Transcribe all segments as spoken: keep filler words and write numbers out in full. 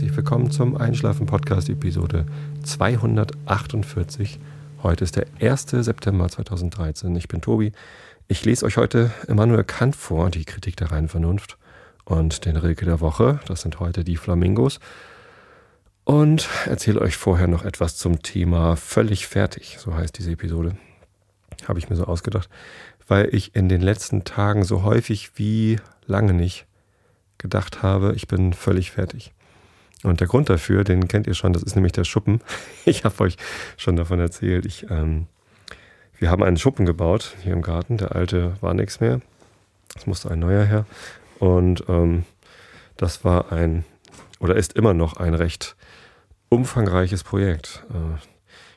herzlich willkommen zum Einschlafen-Podcast Episode zweihundertachtundvierzig. Heute ist der erste September zweitausenddreizehn. Ich bin Tobi. Ich lese euch heute Immanuel Kant vor, die Kritik der reinen Vernunft und den Rilke der Woche. Das sind heute die Flamingos. Und erzähle euch vorher noch etwas zum Thema völlig fertig. So heißt diese Episode. Habe ich mir so ausgedacht, weil ich in den letzten Tagen so häufig wie lange nicht gedacht habe, ich bin völlig fertig. Und der Grund dafür, den kennt ihr schon, das ist nämlich der Schuppen. Ich habe euch schon davon erzählt. Ich, ähm, wir haben einen Schuppen gebaut hier im Garten. Der alte war nichts mehr. Es musste ein neuer her. Und ähm, das war ein, oder ist immer noch ein recht umfangreiches Projekt. Äh,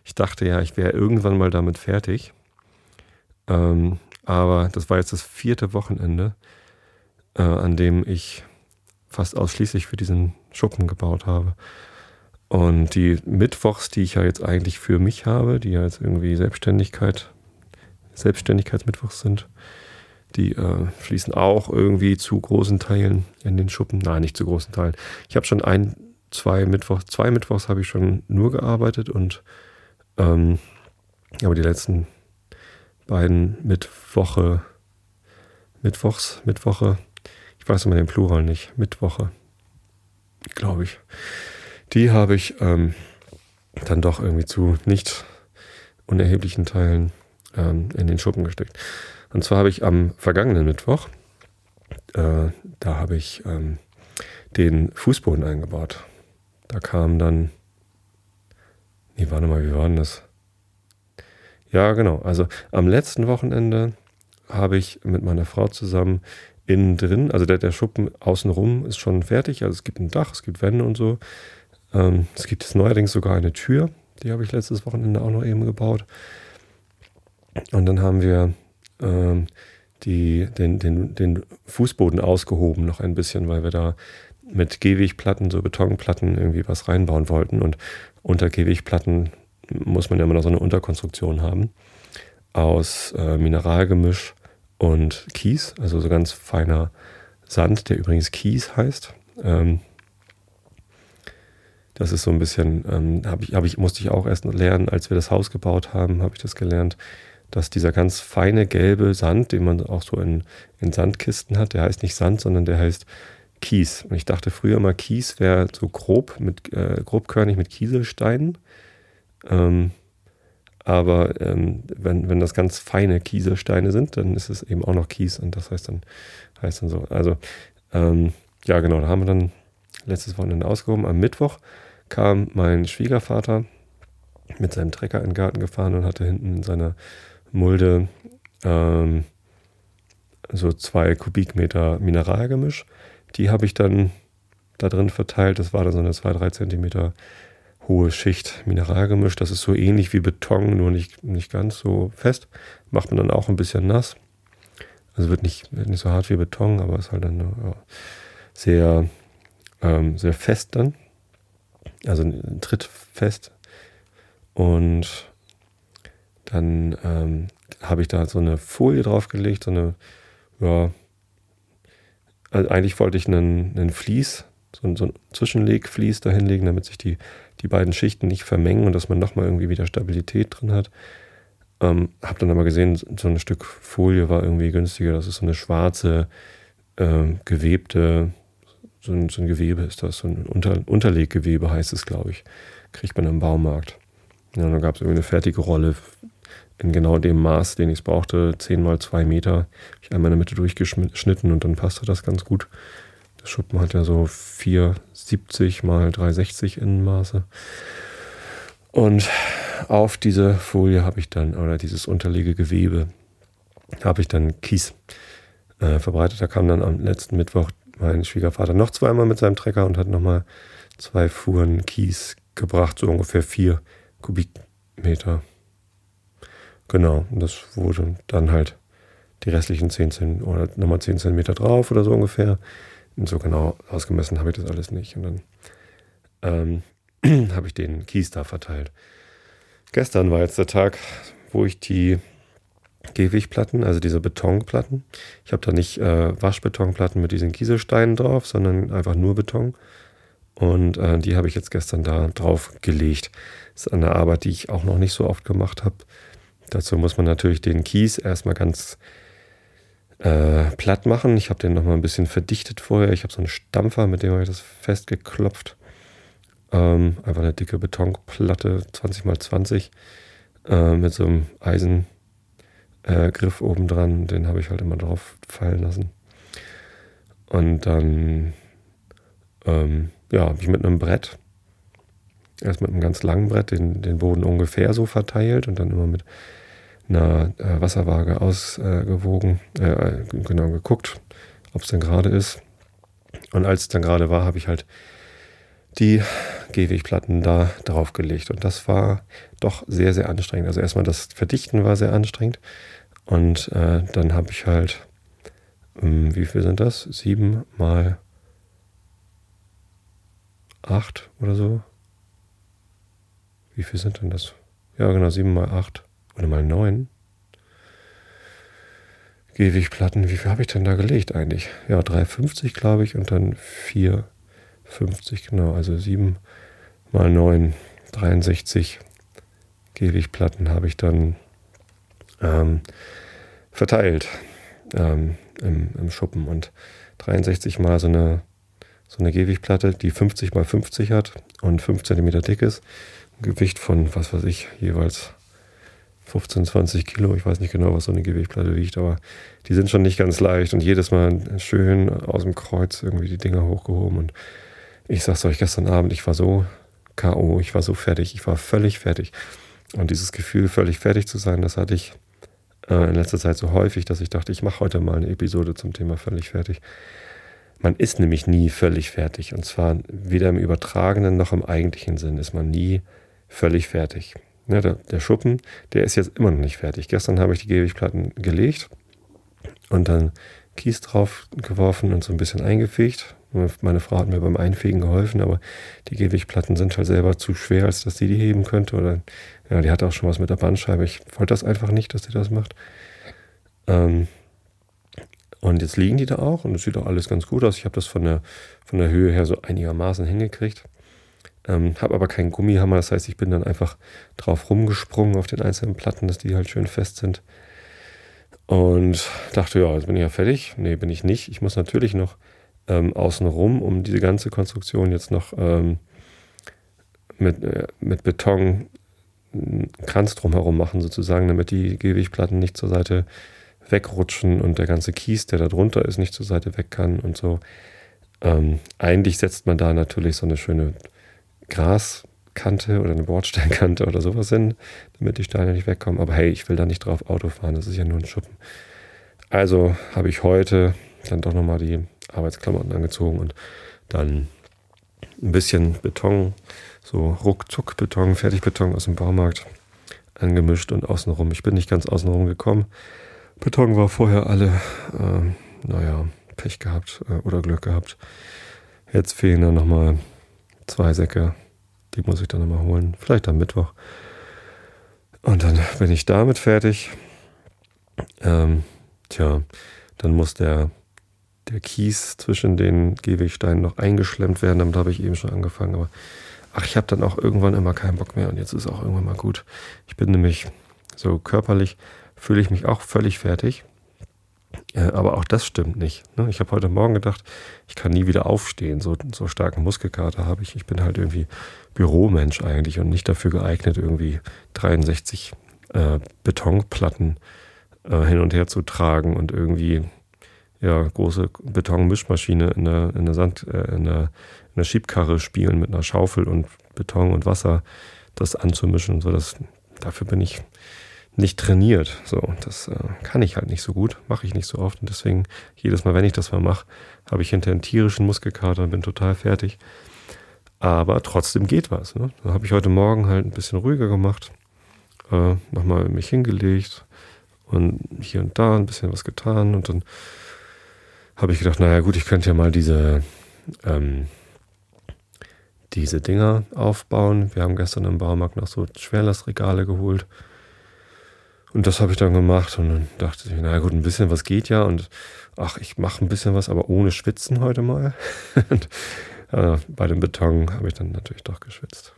ich dachte ja, ich wäre irgendwann mal damit fertig. Ähm, aber das war jetzt das vierte Wochenende, äh, an dem ich fast ausschließlich für diesen Schuppen gebaut habe. Und die Mittwochs, die ich ja jetzt eigentlich für mich habe, die ja jetzt irgendwie Selbstständigkeit, Selbstständigkeitsmittwochs sind, die äh, fließen auch irgendwie zu großen Teilen in den Schuppen. Nein, nicht zu großen Teilen. Ich habe schon ein, zwei Mittwochs, zwei Mittwochs habe ich schon nur gearbeitet und ähm, aber die letzten beiden Mittwoche, Mittwochs, Mittwoche, ich weiß immer den Plural nicht, Mittwoche, glaube ich. Die habe ich ähm, dann doch irgendwie zu nicht unerheblichen Teilen ähm, in den Schuppen gesteckt. Und zwar habe ich am vergangenen Mittwoch, äh, da habe ich ähm, den Fußboden eingebaut. Da kam dann, nee, warte mal, wie war denn das? Ja, genau. Also am letzten Wochenende habe ich mit meiner Frau zusammen innen drin, also der, der Schuppen außenrum ist schon fertig. Also es gibt ein Dach, es gibt Wände und so. Ähm, es gibt jetzt neuerdings sogar eine Tür. Die habe ich letztes Wochenende auch noch eben gebaut. Und dann haben wir ähm, die, den, den, den Fußboden ausgehoben noch ein bisschen, weil wir da mit Gehwegplatten, so Betonplatten irgendwie was reinbauen wollten. Und unter Gehwegplatten muss man ja immer noch so eine Unterkonstruktion haben aus äh, Mineralgemisch und Kies, also so ganz feiner Sand, der übrigens Kies heißt. Ähm, das ist so ein bisschen, ähm, hab ich, hab ich, musste ich auch erst lernen, als wir das Haus gebaut haben, habe ich das gelernt, dass dieser ganz feine gelbe Sand, den man auch so in, in Sandkisten hat, der heißt nicht Sand, sondern der heißt Kies. Und ich dachte früher mal, Kies wäre so grob, mit, äh, grobkörnig mit Kieselsteinen. Ähm, aber ähm, wenn, wenn das ganz feine Kieselsteine sind, dann ist es eben auch noch Kies und das heißt dann, heißt dann so. Also ähm, ja genau, da haben wir dann letztes Wochenende ausgehoben. Am Mittwoch kam mein Schwiegervater mit seinem Trecker in den Garten gefahren und hatte hinten in seiner Mulde ähm, so zwei Kubikmeter Mineralgemisch. Die habe ich dann da drin verteilt. Das war dann so eine zwei bis drei Zentimeter hohe Schicht Mineralgemisch, das ist so ähnlich wie Beton, nur nicht, nicht ganz so fest. Macht man dann auch ein bisschen nass. Also wird nicht, wird nicht so hart wie Beton, aber ist halt dann ja, sehr, ähm, sehr fest dann. Also trittfest. Und dann ähm, habe ich da so eine Folie draufgelegt, so eine, ja, also eigentlich wollte ich einen, einen Vlies, so, so ein Zwischenlegvlies da hinlegen, damit sich die die beiden Schichten nicht vermengen und dass man nochmal irgendwie wieder Stabilität drin hat. Ähm, hab dann aber gesehen, so ein Stück Folie war irgendwie günstiger. Das ist so eine schwarze, ähm, gewebte, so ein, so ein Gewebe ist das, so ein Unter, Unterleggewebe heißt es, glaube ich. Kriegt man im Baumarkt. Ja, und dann gab es irgendwie eine fertige Rolle in genau dem Maß, den ich brauchte, zehn mal zwei Meter. Habe ich einmal in der Mitte durchgeschnitten und dann passte das ganz gut. Der Schuppen hat ja so vierhundertsiebzig mal dreihundertsechzig Innenmaße. Und auf diese Folie habe ich dann, oder dieses Unterlegegewebe, habe ich dann Kies äh, verbreitet. Da kam dann am letzten Mittwoch mein Schwiegervater noch zweimal mit seinem Trecker und hat nochmal zwei Fuhren Kies gebracht, so ungefähr vier Kubikmeter. Genau, und das wurde dann halt die restlichen zehn Zentimeter oder nochmal zehn Zentimeter drauf oder so ungefähr. So genau ausgemessen habe ich das alles nicht. Und dann ähm, habe ich den Kies da verteilt. Gestern war jetzt der Tag, wo ich die Gehwegplatten, also diese Betonplatten, ich habe da nicht äh, Waschbetonplatten mit diesen Kieselsteinen drauf, sondern einfach nur Beton. Und äh, die habe ich jetzt gestern da drauf gelegt. Das ist eine Arbeit, die ich auch noch nicht so oft gemacht habe. Dazu muss man natürlich den Kies erstmal ganz äh, platt machen. Ich habe den nochmal ein bisschen verdichtet vorher. Ich habe so einen Stampfer, mit dem habe ich das festgeklopft. Ähm, einfach eine dicke Betonplatte, zwanzig mal zwanzig, äh, mit so einem Eisengriff äh, oben dran. Den habe ich halt immer drauf fallen lassen. Und dann ähm, ja, habe ich mit einem Brett, erst mit einem ganz langen Brett, den, den Boden ungefähr so verteilt und dann immer mit einer äh, Wasserwaage ausgewogen, äh, genau geguckt, ob es denn gerade ist. Und als es dann gerade war, habe ich halt die Gehwegplatten da draufgelegt. Und das war doch sehr, sehr anstrengend. Also erstmal das Verdichten war sehr anstrengend. Und äh, dann habe ich halt, ähm, wie viel sind das? Sieben mal acht oder so. Wie viel sind denn das? Ja, genau, sieben mal acht oder mal neun. Gehwegplatten, wie viel habe ich denn da gelegt eigentlich? Ja, drei fünfzig, glaube ich, und dann vier fünfzig, genau. Also sieben mal neun, dreiundsechzig Gehwegplatten habe ich dann ähm, verteilt ähm, im, im Schuppen. Und dreiundsechzig mal so eine, so eine Gehwegplatte, die fünfzig mal fünfzig hat und fünf Zentimeter dick ist. Gewicht von, was weiß ich, jeweils fünfzehn, zwanzig Kilo. Ich weiß nicht genau, was so eine Gewichtplatte wiegt, aber die sind schon nicht ganz leicht. Und jedes Mal schön aus dem Kreuz irgendwie die Dinger hochgehoben. Und ich sag's euch, gestern Abend, ich war so K O, ich war so fertig, ich war völlig fertig. Und dieses Gefühl, völlig fertig zu sein, das hatte ich äh, in letzter Zeit so häufig, dass ich dachte, ich mache heute mal eine Episode zum Thema völlig fertig. Man ist nämlich nie völlig fertig. Und zwar weder im übertragenen noch im eigentlichen Sinn ist man nie völlig fertig. Ja, der, der Schuppen, der ist jetzt immer noch nicht fertig. Gestern habe ich die Gehwegplatten gelegt und dann Kies drauf geworfen und so ein bisschen eingefegt. Meine Frau hat mir beim Einfegen geholfen, aber die Gehwegplatten sind halt selber zu schwer, als dass sie die heben könnte. Oder ja, die hatte auch schon was mit der Bandscheibe. Ich wollte das einfach nicht, dass sie das macht. Ähm, und jetzt liegen die da auch und es sieht auch alles ganz gut aus. Ich habe das von der, von der Höhe her so einigermaßen hingekriegt. Ähm, habe aber keinen Gummihammer, das heißt, ich bin dann einfach drauf rumgesprungen auf den einzelnen Platten, dass die halt schön fest sind. Und dachte, ja, jetzt bin ich ja fertig. Nee, bin ich nicht. Ich muss natürlich noch ähm, außenrum, um diese ganze Konstruktion jetzt noch ähm, mit, äh, mit Beton einen Kranz drumherum machen, sozusagen, damit die Gehwegplatten nicht zur Seite wegrutschen und der ganze Kies, der da drunter ist, nicht zur Seite weg kann und so. Ähm, eigentlich setzt man da natürlich so eine schöne Graskante oder eine Bordsteinkante oder sowas hin, damit die Steine nicht wegkommen. Aber hey, ich will da nicht drauf Auto fahren, das ist ja nur ein Schuppen. Also habe ich heute dann doch nochmal die Arbeitsklamotten angezogen und dann ein bisschen Beton, so Ruckzuck-Beton, Fertigbeton aus dem Baumarkt angemischt und außenrum. Ich bin nicht ganz außenrum gekommen. Beton war vorher alle, äh, naja, Pech gehabt äh, oder Glück gehabt. Jetzt fehlen da nochmal zwei Säcke, die muss ich dann nochmal holen, vielleicht am Mittwoch. Und dann bin ich damit fertig. Ähm, tja, dann muss der, der Kies zwischen den Gehwegsteinen noch eingeschlemmt werden, damit habe ich eben schon angefangen. Aber ach, ich habe dann auch irgendwann immer keinen Bock mehr und jetzt ist auch irgendwann mal gut. Ich bin nämlich so körperlich, fühle ich mich auch völlig fertig. Ja, aber auch das stimmt nicht. Ich habe heute Morgen gedacht, ich kann nie wieder aufstehen. So, so starken Muskelkater habe ich. Ich bin halt irgendwie Büromensch eigentlich und nicht dafür geeignet, irgendwie dreiundsechzig äh, Betonplatten äh, hin und her zu tragen und irgendwie ja, große Betonmischmaschine in der, in der Sand, äh, in der, in der Schiebkarre spielen mit einer Schaufel und Beton und Wasser das anzumischen. So, das, dafür bin ich nicht trainiert. So, das äh, kann ich halt nicht so gut, mache ich nicht so oft und deswegen jedes Mal, wenn ich das mal mache, habe ich hinterher einen tierischen Muskelkater und bin total fertig. Aber trotzdem geht was. Ne? Da habe ich heute Morgen halt ein bisschen ruhiger gemacht, äh, nochmal mich hingelegt und hier und da ein bisschen was getan und dann habe ich gedacht, naja gut, ich könnte ja mal diese ähm, diese Dinger aufbauen. Wir haben gestern im Baumarkt noch so Schwerlastregale geholt. Und das habe ich dann gemacht und dann dachte ich, na gut, ein bisschen was geht ja und ach, ich mache ein bisschen was, aber ohne Schwitzen heute mal. Und Äh, bei dem Beton habe ich dann natürlich doch geschwitzt.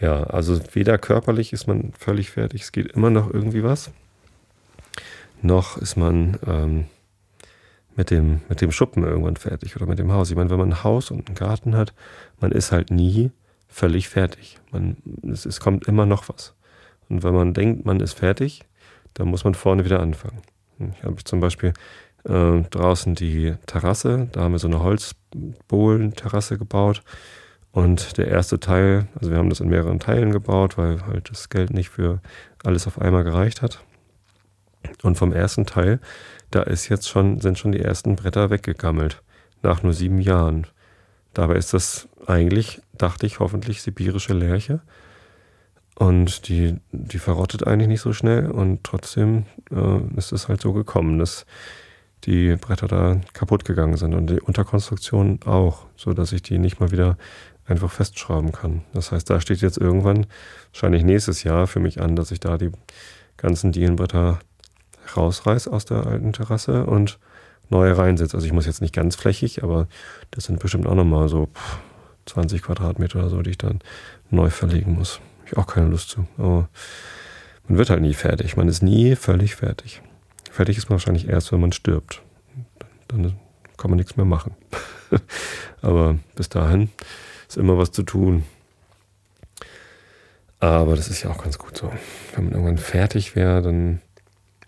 Ja, also weder körperlich ist man völlig fertig, es geht immer noch irgendwie was, noch ist man ähm, mit dem, mit dem Schuppen irgendwann fertig oder mit dem Haus. Ich meine, wenn man ein Haus und einen Garten hat, man ist halt nie völlig fertig. Man, es, es kommt immer noch was. Und wenn man denkt, man ist fertig, dann muss man vorne wieder anfangen. Ich habe zum Beispiel äh, draußen die Terrasse, da haben wir so eine Holzbohlen-Terrasse gebaut. Und der erste Teil, also wir haben das in mehreren Teilen gebaut, weil halt das Geld nicht für alles auf einmal gereicht hat. Und vom ersten Teil, da ist jetzt schon, sind schon die ersten Bretter weggegammelt. Nach nur sieben Jahren. Dabei ist das eigentlich, dachte ich, hoffentlich sibirische Lärche. Und die, die verrottet eigentlich nicht so schnell. Und trotzdem äh, ist es halt so gekommen, dass die Bretter da kaputt gegangen sind. Und die Unterkonstruktion auch, sodass ich die nicht mal wieder einfach festschrauben kann. Das heißt, da steht jetzt irgendwann, wahrscheinlich nächstes Jahr, für mich an, dass ich da die ganzen Dielenbretter rausreiß aus der alten Terrasse und neue reinsetzt. Also ich muss jetzt nicht ganz flächig, aber das sind bestimmt auch nochmal so zwanzig Quadratmeter oder so, die ich dann neu verlegen muss. Ich habe auch keine Lust zu. Aber man wird halt nie fertig. Man ist nie völlig fertig. Fertig ist man wahrscheinlich erst, wenn man stirbt. Dann kann man nichts mehr machen. Aber bis dahin ist immer was zu tun. Aber das ist ja auch ganz gut so. Wenn man irgendwann fertig wäre, dann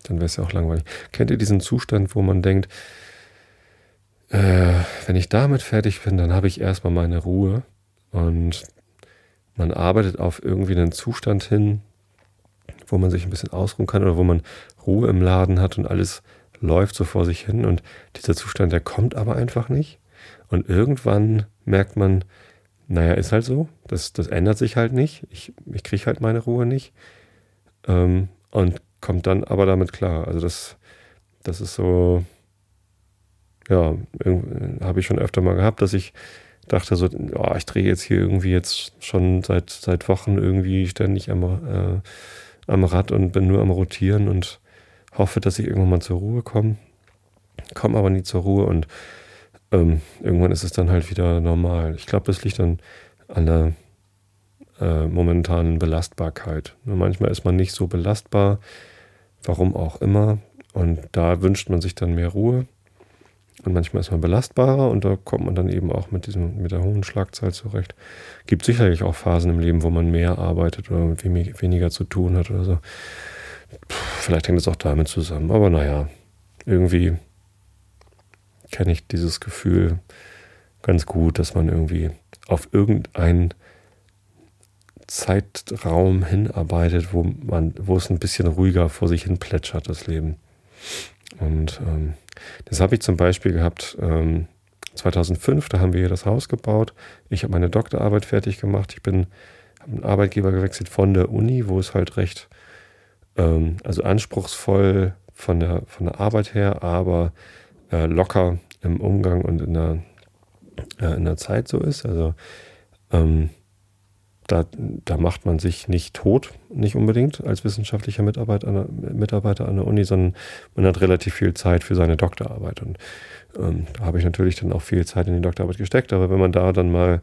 dann wäre es ja auch langweilig. Kennt ihr diesen Zustand, wo man denkt, äh, wenn ich damit fertig bin, dann habe ich erstmal meine Ruhe, und man arbeitet auf irgendwie einen Zustand hin, wo man sich ein bisschen ausruhen kann oder wo man Ruhe im Laden hat und alles läuft so vor sich hin, und dieser Zustand, der kommt aber einfach nicht, und irgendwann merkt man, naja, ist halt so, das, das ändert sich halt nicht, ich, ich kriege halt meine Ruhe nicht, ähm, und kommt dann aber damit klar. Also das, das ist so, ja, habe ich schon öfter mal gehabt, dass ich dachte so, oh, ich drehe jetzt hier irgendwie jetzt schon seit, seit Wochen irgendwie ständig am, äh, am Rad und bin nur am Rotieren und hoffe, dass ich irgendwann mal zur Ruhe komme, komme aber nie zur Ruhe, und ähm, irgendwann ist es dann halt wieder normal. Ich glaube, das liegt dann an der äh, momentanen Belastbarkeit. Nur manchmal ist man nicht so belastbar, warum auch immer, und da wünscht man sich dann mehr Ruhe, und manchmal ist man belastbarer, und da kommt man dann eben auch mit diesem, mit der hohen Schlagzahl zurecht. Gibt sicherlich auch Phasen im Leben, wo man mehr arbeitet oder mit weniger zu tun hat oder so. Puh, vielleicht hängt es auch damit zusammen, aber naja, irgendwie kenne ich dieses Gefühl ganz gut, dass man irgendwie auf irgendeinen Zeitraum hinarbeitet, wo man, wo es ein bisschen ruhiger vor sich hin plätschert, das Leben. Und ähm, das habe ich zum Beispiel gehabt ähm, zweitausendfünf, da haben wir hier das Haus gebaut. Ich habe meine Doktorarbeit fertig gemacht. Ich bin, habe einen Arbeitgeber gewechselt von der Uni, wo es halt recht ähm, also anspruchsvoll von der, von der Arbeit her, aber äh, locker im Umgang und in der, äh, in der Zeit so ist. Also ähm, Da, da macht man sich nicht tot, nicht unbedingt als wissenschaftlicher Mitarbeiter an der, Mitarbeiter an der Uni, sondern man hat relativ viel Zeit für seine Doktorarbeit. Und ähm, da habe ich natürlich dann auch viel Zeit in die Doktorarbeit gesteckt. Aber wenn man da dann mal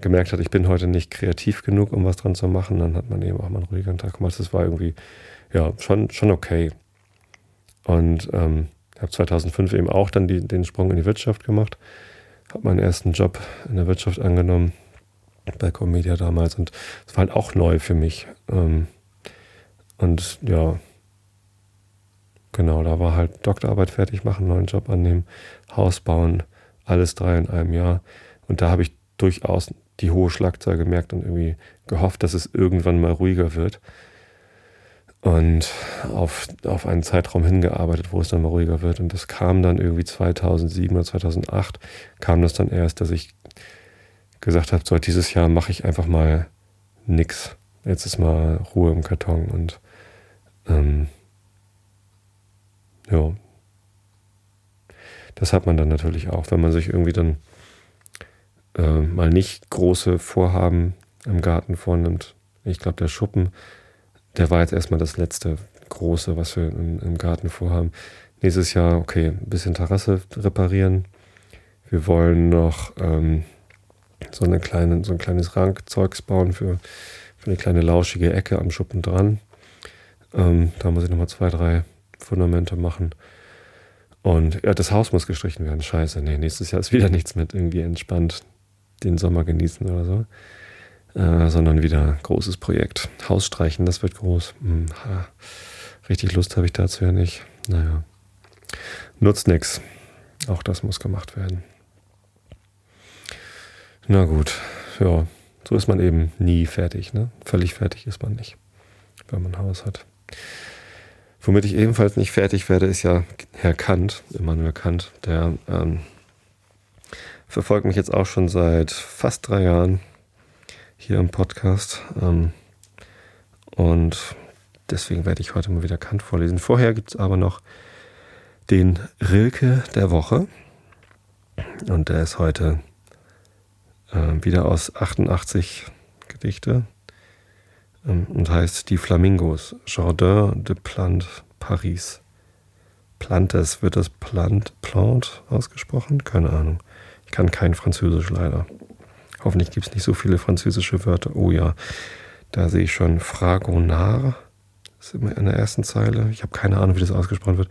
gemerkt hat, ich bin heute nicht kreativ genug, um was dran zu machen, dann hat man eben auch mal einen ruhigeren Tag gemacht. Das war irgendwie, ja, schon, schon okay. Und ähm, ich habe zweitausendfünf eben auch dann die, den Sprung in die Wirtschaft gemacht, habe meinen ersten Job in der Wirtschaft angenommen, bei Comedia damals, und es war halt auch neu für mich. Und ja, genau, da war halt Doktorarbeit fertig machen, neuen Job annehmen, Haus bauen, alles drei in einem Jahr. Und da habe ich durchaus die hohe Schlagzahl gemerkt und irgendwie gehofft, dass es irgendwann mal ruhiger wird. Und auf, auf einen Zeitraum hingearbeitet, wo es dann mal ruhiger wird. Und das kam dann irgendwie zweitausendsieben oder zweitausendacht, kam das dann erst, dass ich gesagt habe, so dieses Jahr mache ich einfach mal nix. Jetzt ist mal Ruhe im Karton, und ähm, ja, das hat man dann natürlich auch, wenn man sich irgendwie dann äh, mal nicht große Vorhaben im Garten vornimmt. Ich glaube, der Schuppen, der war jetzt erstmal das letzte große, was wir im, im Garten vorhaben. Nächstes Jahr, okay, ein bisschen Terrasse reparieren. Wir wollen noch ähm, so, eine kleine, so ein kleines Rankzeugs bauen für, für eine kleine lauschige Ecke am Schuppen dran. Ähm, da muss ich nochmal zwei, drei Fundamente machen. Und ja, das Haus muss gestrichen werden. Scheiße, nee, nächstes Jahr ist wieder nichts mit irgendwie entspannt den Sommer genießen oder so. Äh, sondern wieder großes Projekt. Haus streichen, das wird groß. Hm, ha. Richtig Lust habe ich dazu ja nicht. Naja, nutzt nix. Auch das muss gemacht werden. Na gut, ja, so ist man eben nie fertig, ne? Völlig fertig ist man nicht, wenn man ein Haus hat. Womit ich ebenfalls nicht fertig werde, ist ja Herr Kant, Immanuel Kant. Der ähm, verfolgt mich jetzt auch schon seit fast drei Jahren hier im Podcast. Ähm, und deswegen werde ich heute mal wieder Kant vorlesen. Vorher gibt es aber noch den Rilke der Woche. Und der ist heute äh, wieder aus achtundachtzig Gedichte ähm, und heißt Die Flamingos, Jardin de Plante, Paris. Plantes, wird das Plant, Plant ausgesprochen? Keine Ahnung. Ich kann kein Französisch leider. Hoffentlich gibt es nicht so viele französische Wörter. Oh ja, da sehe ich schon Fragonard. Das ist immer in der ersten Zeile. Ich habe keine Ahnung, wie das ausgesprochen wird.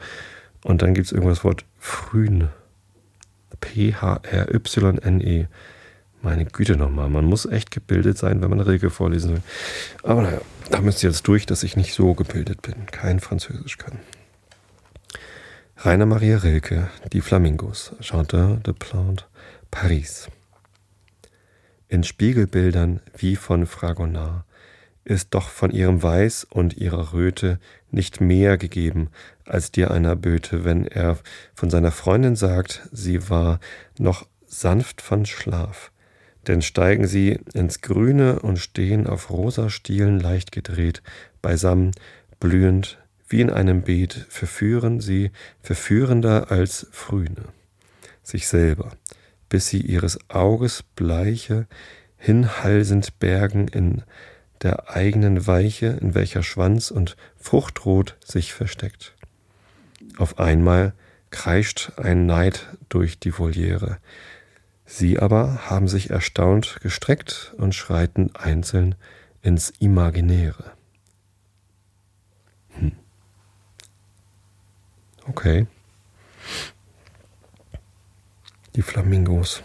Und dann gibt es irgendwas Wort Phryne. P H R Y N E. Meine Güte nochmal. Man muss echt gebildet sein, wenn man Rilke vorlesen will. Aber naja, da müsst ihr jetzt durch, dass ich nicht so gebildet bin. Kein Französisch kann. Rainer Maria Rilke, Die Flamingos, Chantin de Plante, Paris. In Spiegelbildern wie von Fragonard ist doch von ihrem Weiß und ihrer Röte nicht mehr gegeben als dir einer Böte, wenn er von seiner Freundin sagt, sie war noch sanft von Schlaf. Denn steigen sie ins Grüne und stehen auf rosa Stielen leicht gedreht, beisammen, blühend, wie in einem Beet, verführen sie, verführender als Phryne, sich selber, bis sie ihres Auges bleiche, hinhalsend bergen in der eigenen Weiche, in welcher Schwanz und Fruchtrot sich versteckt. Auf einmal kreischt ein Neid durch die Voliere. Sie aber haben sich erstaunt gestreckt und schreiten einzeln ins Imaginäre. Hm. Okay. Die Flamingos.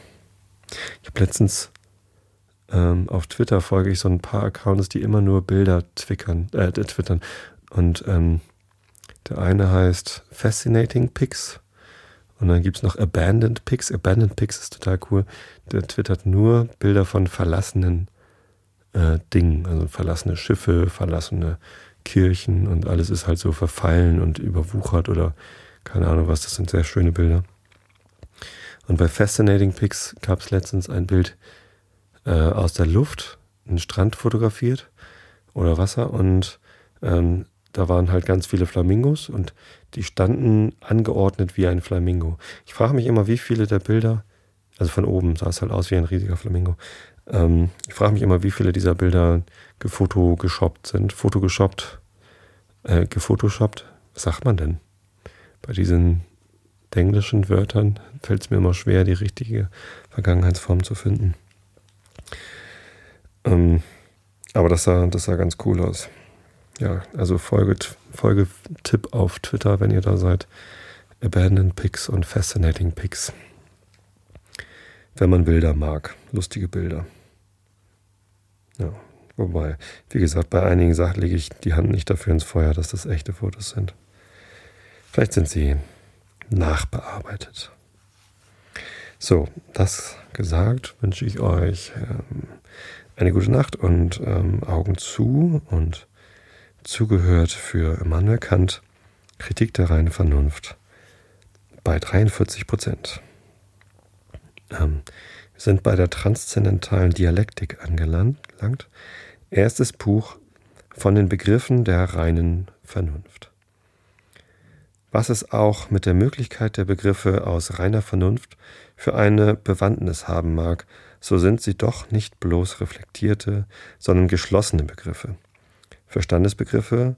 Ich habe letztens auf Twitter folge ich so ein paar Accounts, die immer nur Bilder twickern, äh, twittern. Und ähm, der eine heißt Fascinating Pics. Und dann gibt es noch Abandoned Pics. Abandoned Pics ist total cool. Der twittert nur Bilder von verlassenen äh, Dingen. Also verlassene Schiffe, verlassene Kirchen und alles ist halt so verfallen und überwuchert oder keine Ahnung was. Das sind sehr schöne Bilder. Und bei Fascinating Pics gab es letztens ein Bild, aus der Luft einen Strand fotografiert oder Wasser und ähm, da waren halt ganz viele Flamingos und die standen angeordnet wie ein Flamingo. Ich frage mich immer, wie viele der Bilder, also von oben sah es halt aus wie ein riesiger Flamingo, ähm, ich frage mich immer, wie viele dieser Bilder gefotogeshoppt sind, fotogeshoppt, äh, gefotoshoppt, was sagt man denn? Bei diesen englischen Wörtern fällt es mir immer schwer, die richtige Vergangenheitsform zu finden. Ähm, aber das sah, das sah ganz cool aus. Ja, also Folgetipp Folge auf Twitter, wenn ihr da seid. Abandoned Pics und Fascinating Pics. Wenn man Bilder mag. Lustige Bilder. Ja, wobei, wie gesagt, bei einigen Sachen lege ich die Hand nicht dafür ins Feuer, dass das echte Fotos sind. Vielleicht sind sie nachbearbeitet. So, das gesagt, wünsche ich euch ähm, eine gute Nacht und ähm, Augen zu und zugehört für Immanuel Kant, Kritik der reinen Vernunft bei dreiundvierzig Prozent. Ähm, wir sind bei der transzendentalen Dialektik angelangt. Erstes Buch von den Begriffen der reinen Vernunft. Was es auch mit der Möglichkeit der Begriffe aus reiner Vernunft für eine Bewandtnis haben mag, so sind sie doch nicht bloß reflektierte, sondern geschlossene Begriffe. Verstandesbegriffe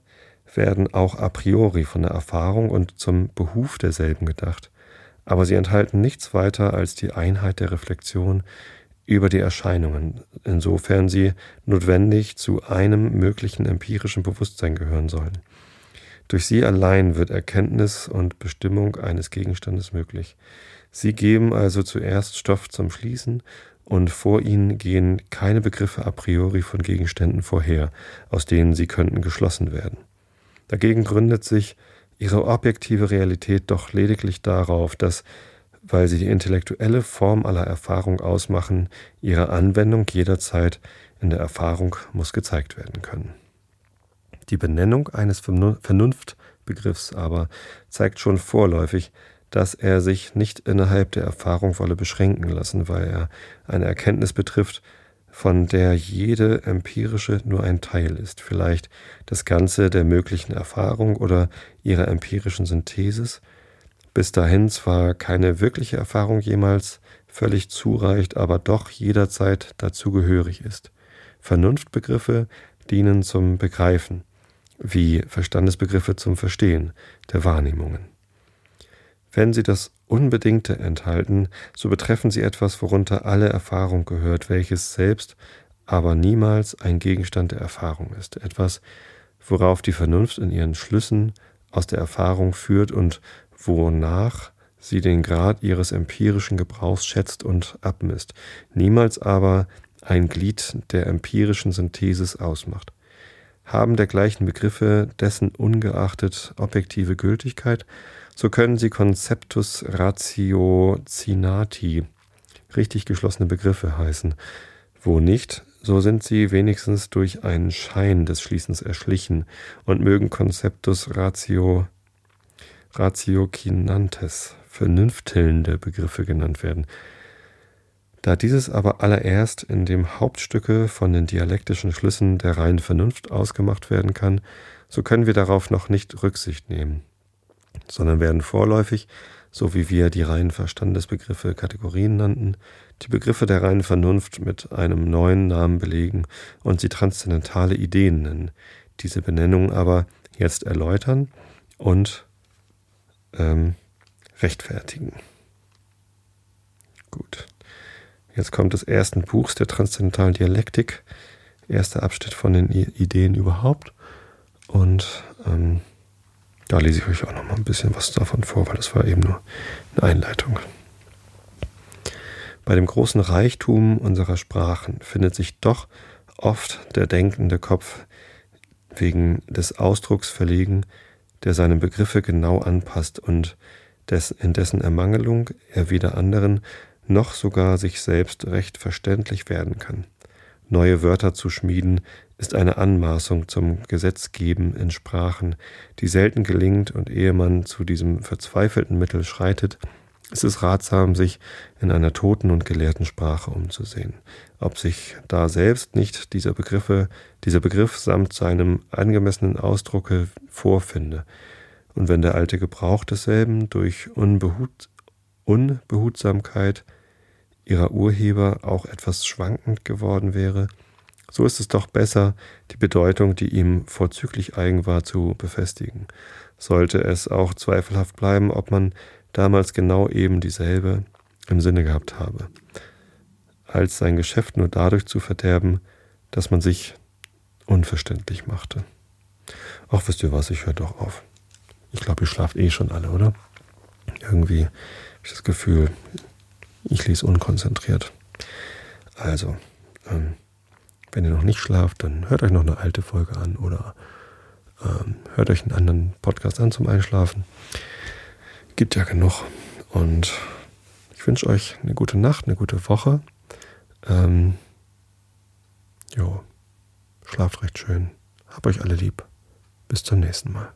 werden auch a priori von der Erfahrung und zum Behuf derselben gedacht, aber sie enthalten nichts weiter als die Einheit der Reflexion über die Erscheinungen, insofern sie notwendig zu einem möglichen empirischen Bewusstsein gehören sollen. Durch sie allein wird Erkenntnis und Bestimmung eines Gegenstandes möglich. Sie geben also zuerst Stoff zum Schließen, und vor ihnen gehen keine Begriffe a priori von Gegenständen vorher, aus denen sie könnten geschlossen werden. Dagegen gründet sich ihre objektive Realität doch lediglich darauf, dass, weil sie die intellektuelle Form aller Erfahrung ausmachen, ihre Anwendung jederzeit in der Erfahrung muss gezeigt werden können. Die Benennung eines Vernunftbegriffs aber zeigt schon vorläufig, dass er sich nicht innerhalb der Erfahrung wolle beschränken lassen, weil er eine Erkenntnis betrifft, von der jede empirische nur ein Teil ist, vielleicht das Ganze der möglichen Erfahrung oder ihrer empirischen Synthesis, bis dahin zwar keine wirkliche Erfahrung jemals völlig zureicht, aber doch jederzeit dazugehörig ist. Vernunftbegriffe dienen zum Begreifen, wie Verstandesbegriffe zum Verstehen der Wahrnehmungen. Wenn sie das Unbedingte enthalten, so betreffen sie etwas, worunter alle Erfahrung gehört, welches selbst aber niemals ein Gegenstand der Erfahrung ist. Etwas, worauf die Vernunft in ihren Schlüssen aus der Erfahrung führt und wonach sie den Grad ihres empirischen Gebrauchs schätzt und abmisst, niemals aber ein Glied der empirischen Synthesis ausmacht. Haben dergleichen Begriffe dessen ungeachtet objektive Gültigkeit, so können sie Conceptus Ratiocinati, richtig geschlossene Begriffe, heißen. Wo nicht, so sind sie wenigstens durch einen Schein des Schließens erschlichen und mögen Conceptus Ratio Ratiocinantes, vernünftelnde Begriffe genannt werden. Da dieses aber allererst in dem Hauptstücke von den dialektischen Schlüssen der reinen Vernunft ausgemacht werden kann, so können wir darauf noch nicht Rücksicht nehmen, sondern werden vorläufig, so wie wir die reinen Verstandesbegriffe Kategorien nannten, die Begriffe der reinen Vernunft mit einem neuen Namen belegen und sie transzendentale Ideen nennen, diese Benennung aber jetzt erläutern und ähm, rechtfertigen. Gut. Jetzt kommt des ersten Buchs der transzendentalen Dialektik, erster Abschnitt von den Ideen überhaupt. Und ähm, da lese ich euch auch noch mal ein bisschen was davon vor, weil das war eben nur eine Einleitung. Bei dem großen Reichtum unserer Sprachen findet sich doch oft der denkende Kopf wegen des Ausdrucks verlegen, der seine Begriffe genau anpasst und des, in dessen Ermangelung er weder anderen noch sogar sich selbst recht verständlich werden kann. Neue Wörter zu schmieden, ist eine Anmaßung zum Gesetzgeben in Sprachen, die selten gelingt, und ehe man zu diesem verzweifelten Mittel schreitet, ist es ratsam, sich in einer toten und gelehrten Sprache umzusehen. Ob sich da selbst nicht dieser Begriffe, dieser Begriff samt seinem angemessenen Ausdrucke vorfinde, und wenn der alte Gebrauch desselben durch Unbehut, Unbehutsamkeit ihrer Urheber auch etwas schwankend geworden wäre, so ist es doch besser, die Bedeutung, die ihm vorzüglich eigen war, zu befestigen. Sollte es auch zweifelhaft bleiben, ob man damals genau eben dieselbe im Sinne gehabt habe, als sein Geschäft nur dadurch zu verderben, dass man sich unverständlich machte. Ach, wisst ihr was, ich höre doch auf. Ich glaube, ihr schlaft eh schon alle, oder? Irgendwie habe ich das Gefühl, ich lese unkonzentriert. Also, ähm, wenn ihr noch nicht schlaft, dann hört euch noch eine alte Folge an oder ähm, hört euch einen anderen Podcast an zum Einschlafen. Gibt ja genug. Und ich wünsche euch eine gute Nacht, eine gute Woche. Ähm, jo, schlaft recht schön. Hab euch alle lieb. Bis zum nächsten Mal.